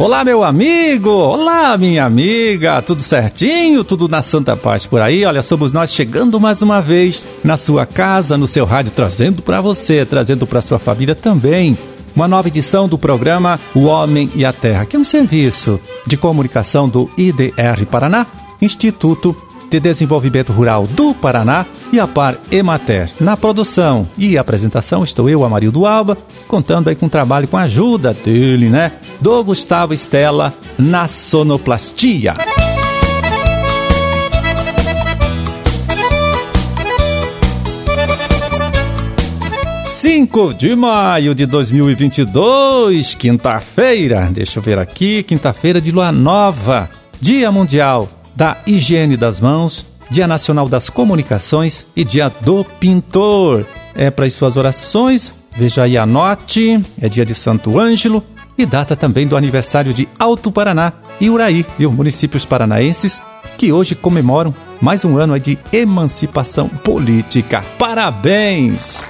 Olá, meu amigo! Olá, minha amiga! Tudo certinho? Tudo na santa paz por aí? Olha, somos nós chegando mais uma vez na sua casa, no seu rádio, trazendo para você, trazendo para sua família também uma nova edição do programa O Homem e a Terra, que é um serviço de comunicação do IDR Paraná, Instituto de Desenvolvimento Rural do Paraná e a Par Emater. Na produção e apresentação estou eu, Amarildo Alba, contando aí com o trabalho, com a ajuda dele, né? Do Gustavo Stella na sonoplastia. Maio 5 de 2022, quinta-feira. Deixa eu ver aqui, quinta-feira de lua nova, Dia Mundial da Higiene das Mãos, Dia Nacional das Comunicações e Dia do Pintor. É para as suas orações, veja aí, anote, é dia de Santo Ângelo e data também do aniversário de Alto Paraná e Uraí, e os municípios paranaenses que hoje comemoram mais um ano de emancipação política. Parabéns!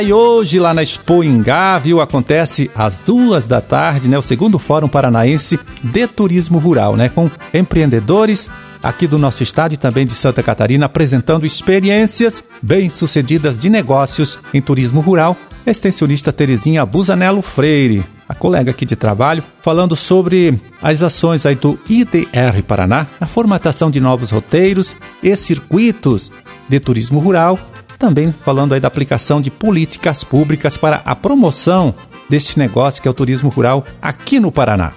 E hoje lá na Expo Ingá, viu, acontece às 14h, né, o segundo Fórum Paranaense de Turismo Rural, né, com empreendedores aqui do nosso estado e também de Santa Catarina, apresentando experiências bem-sucedidas de negócios em turismo rural. A extensionista Terezinha Busanello Freire, a colega aqui de trabalho, falando sobre as ações aí do IDR Paraná, a formatação de novos roteiros e circuitos de turismo rural, também falando aí da aplicação de políticas públicas para a promoção deste negócio que é o turismo rural aqui no Paraná.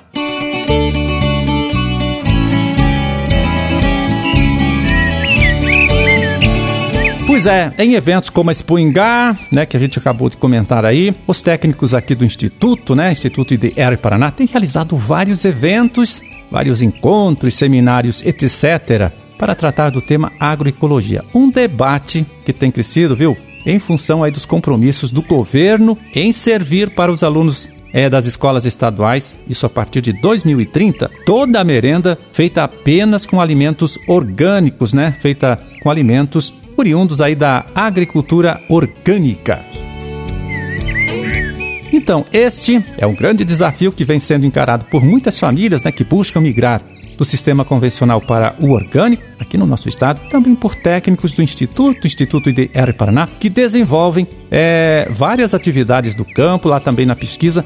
Pois é, em eventos como a Expo Ingá, né, que a gente acabou de comentar aí, os técnicos aqui do Instituto, né, Instituto IDR Paraná, tem realizado vários eventos, vários encontros, seminários, etc., para tratar do tema agroecologia. Um debate que tem crescido, viu, em função aí dos compromissos do governo em servir para os alunos das escolas estaduais, isso a partir de 2030, toda a merenda feita apenas com alimentos orgânicos, né? Feita com alimentos oriundos aí da agricultura orgânica. Então, este é um grande desafio que vem sendo encarado por muitas famílias, né, que buscam migrar do sistema convencional para o orgânico, aqui no nosso estado, também por técnicos do Instituto IDR Paraná, que desenvolvem várias atividades do campo, lá também na pesquisa,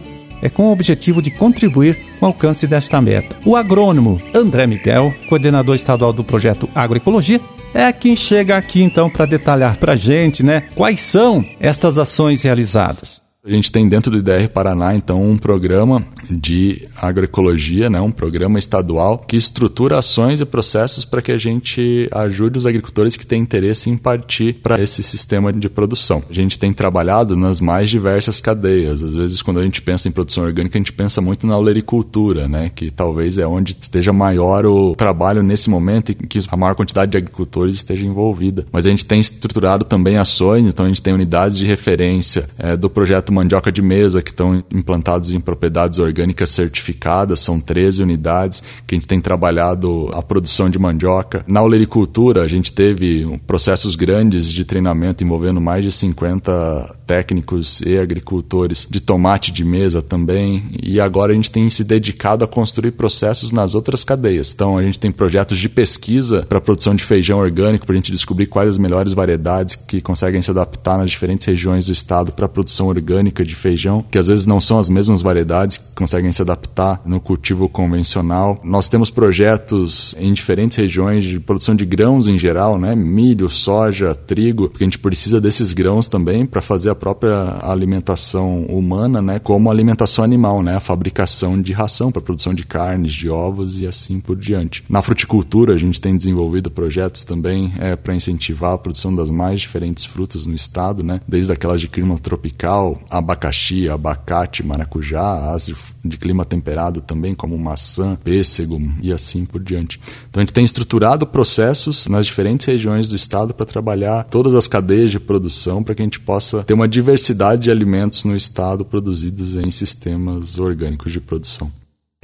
com o objetivo de contribuir com o alcance desta meta. O agrônomo André Miguel, coordenador estadual do projeto Agroecologia, é quem chega aqui então para detalhar para a gente, né, quais são estas ações realizadas. A gente tem dentro do IDR Paraná, então, um programa de agroecologia, né? Um programa estadual que estrutura ações e processos para que a gente ajude os agricultores que têm interesse em partir para esse sistema de produção. A gente tem trabalhado nas mais diversas cadeias. Às vezes, quando a gente pensa em produção orgânica, a gente pensa muito na olericultura, né? Que talvez é onde esteja maior o trabalho nesse momento e que a maior quantidade de agricultores esteja envolvida. Mas a gente tem estruturado também ações, então a gente tem unidades de referência do projeto Mandioca de Mesa, que estão implantados em propriedades orgânicas certificadas, são 13 unidades que a gente tem trabalhado a produção de mandioca. Na olericultura, a gente teve processos grandes de treinamento envolvendo mais de 50 técnicos e agricultores, de tomate de mesa também, e agora a gente tem se dedicado a construir processos nas outras cadeias. Então, a gente tem projetos de pesquisa para a produção de feijão orgânico, para a gente descobrir quais as melhores variedades que conseguem se adaptar nas diferentes regiões do estado para a produção orgânica de feijão, que às vezes não são as mesmas variedades que conseguem se adaptar no cultivo convencional. Nós temos projetos em diferentes regiões de produção de grãos em geral, né? Milho, soja, trigo, porque a gente precisa desses grãos também para fazer a própria alimentação humana, né? Como alimentação animal, né? A fabricação de ração para produção de carnes, de ovos e assim por diante. Na fruticultura, a gente tem desenvolvido projetos também para incentivar a produção das mais diferentes frutas no estado, né? Desde aquelas de clima tropical, abacaxi, abacate, maracujá, as de clima temperado também, como maçã, pêssego e assim por diante. Então a gente tem estruturado processos nas diferentes regiões do estado para trabalhar todas as cadeias de produção para que a gente possa ter uma diversidade de alimentos no estado produzidos em sistemas orgânicos de produção.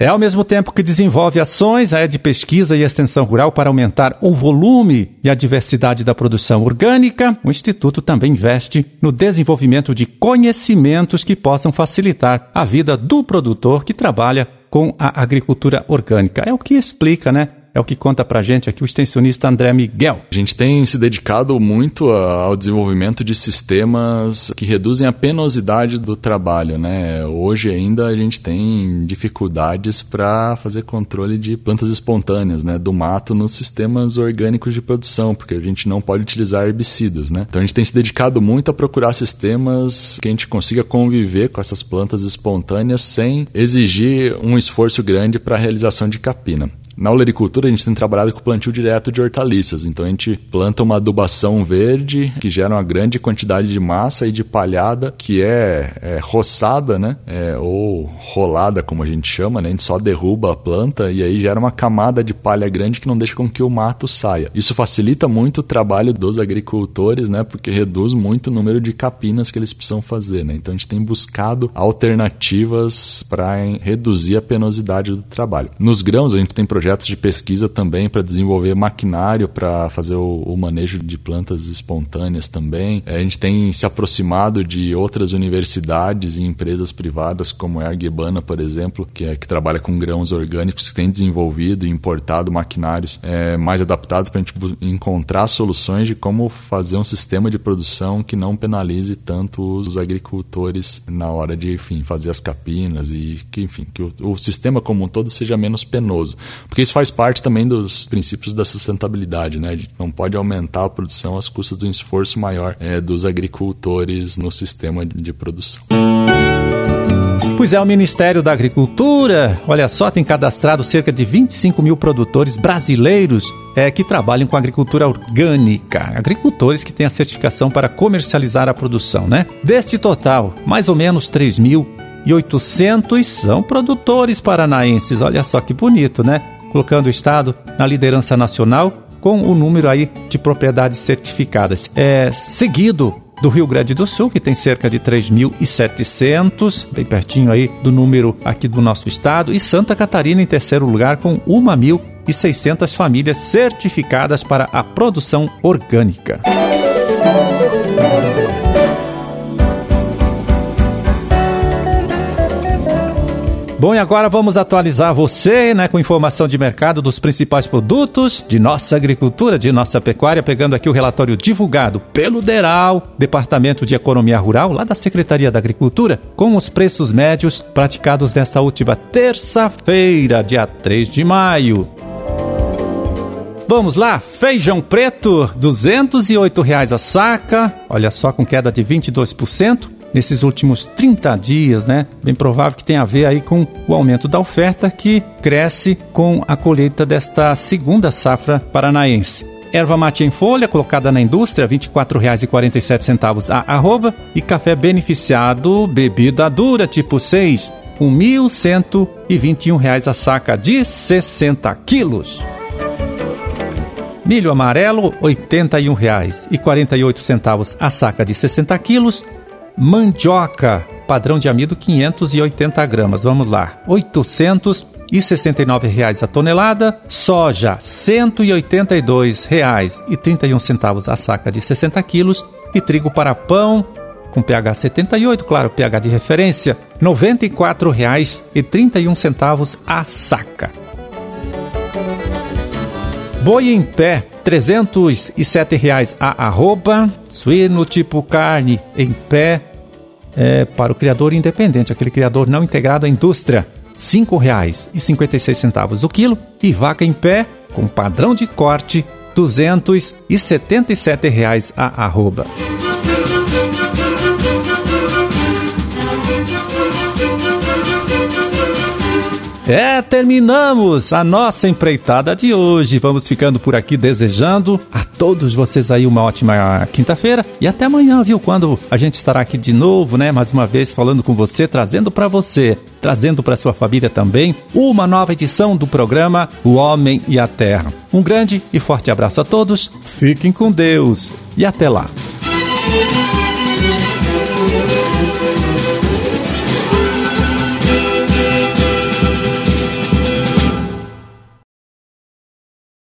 É ao mesmo tempo que desenvolve ações, de pesquisa e extensão rural para aumentar o volume e a diversidade da produção orgânica. O Instituto também investe no desenvolvimento de conhecimentos que possam facilitar a vida do produtor que trabalha com a agricultura orgânica. É o que explica, né? É o que conta pra gente aqui o extensionista André Miguel. A gente tem se dedicado muito ao desenvolvimento de sistemas que reduzem a penosidade do trabalho, né? Hoje ainda a gente tem dificuldades para fazer controle de plantas espontâneas, né? Do mato nos sistemas orgânicos de produção, porque a gente não pode utilizar herbicidas, né? Então a gente tem se dedicado muito a procurar sistemas que a gente consiga conviver com essas plantas espontâneas sem exigir um esforço grande para a realização de capina. Na olericultura, a gente tem trabalhado com o plantio direto de hortaliças. Então, a gente planta uma adubação verde que gera uma grande quantidade de massa e de palhada que é roçada, né? Ou rolada, como a gente chama, né? A gente só derruba a planta e aí gera uma camada de palha grande que não deixa com que o mato saia. Isso facilita muito o trabalho dos agricultores, né? Porque reduz muito o número de capinas que eles precisam fazer, né? Então, a gente tem buscado alternativas para reduzir a penosidade do trabalho. Nos grãos, a gente tem projetos de pesquisa também para desenvolver maquinário para fazer o manejo de plantas espontâneas também. A gente tem se aproximado de outras universidades e empresas privadas, como é a Ghebana, por exemplo, que trabalha com grãos orgânicos, que tem desenvolvido e importado maquinários mais adaptados para a gente encontrar soluções de como fazer um sistema de produção que não penalize tanto os agricultores na hora de fazer as capinas e que o sistema como um todo seja menos penoso. Porque isso faz parte também dos princípios da sustentabilidade, né? A gente não pode aumentar a produção às custas de um esforço maior dos agricultores no sistema de produção. Pois é, o Ministério da Agricultura, olha só, tem cadastrado cerca de 25 mil produtores brasileiros que trabalham com agricultura orgânica. Agricultores que têm a certificação para comercializar a produção, né? Deste total, mais ou menos 3.800 são produtores paranaenses. Olha só que bonito, né? Colocando o Estado na liderança nacional com o número aí de propriedades certificadas. Seguido do Rio Grande do Sul, que tem cerca de 3.700, bem pertinho aí do número aqui do nosso estado, e Santa Catarina em terceiro lugar com 1.600 famílias certificadas para a produção orgânica. Bom, e agora vamos atualizar você, né, com informação de mercado dos principais produtos de nossa agricultura, de nossa pecuária, pegando aqui o relatório divulgado pelo DERAL, Departamento de Economia Rural, lá da Secretaria da Agricultura, com os preços médios praticados nesta última terça-feira, dia 3 de maio. Vamos lá, feijão preto, R$ 208,00 a saca, olha só, com queda de 22%. Nesses últimos 30 dias, né? Bem provável que tenha a ver aí com o aumento da oferta que cresce com a colheita desta segunda safra paranaense. Erva mate em folha, colocada na indústria, R$ 24,47 a arroba. E café beneficiado, bebida dura, tipo 6, R$ 1.121 a saca de 60 quilos. Milho amarelo, R$ 81,48 a saca de 60 quilos. Mandioca, padrão de amido 580 gramas, vamos lá, R$ 869,00 a tonelada. Soja, R$ 182,31 a saca de 60 quilos. E trigo para pão, com pH 78, claro, pH de referência, R$ 94,31 a saca. Boi em pé, R$ 307,00 a arroba. Suíno tipo carne em pé para o criador independente, aquele criador não integrado à indústria, R$ 5,56 o quilo. E vaca em pé, com padrão de corte, R$ 277,00 a arroba. Terminamos a nossa empreitada de hoje. Vamos ficando por aqui desejando a todos vocês aí uma ótima quinta-feira e até amanhã, viu? Quando a gente estará aqui de novo, né? Mais uma vez falando com você, trazendo para você, trazendo para sua família também uma nova edição do programa O Homem e a Terra. Um grande e forte abraço a todos. Fiquem com Deus e até lá.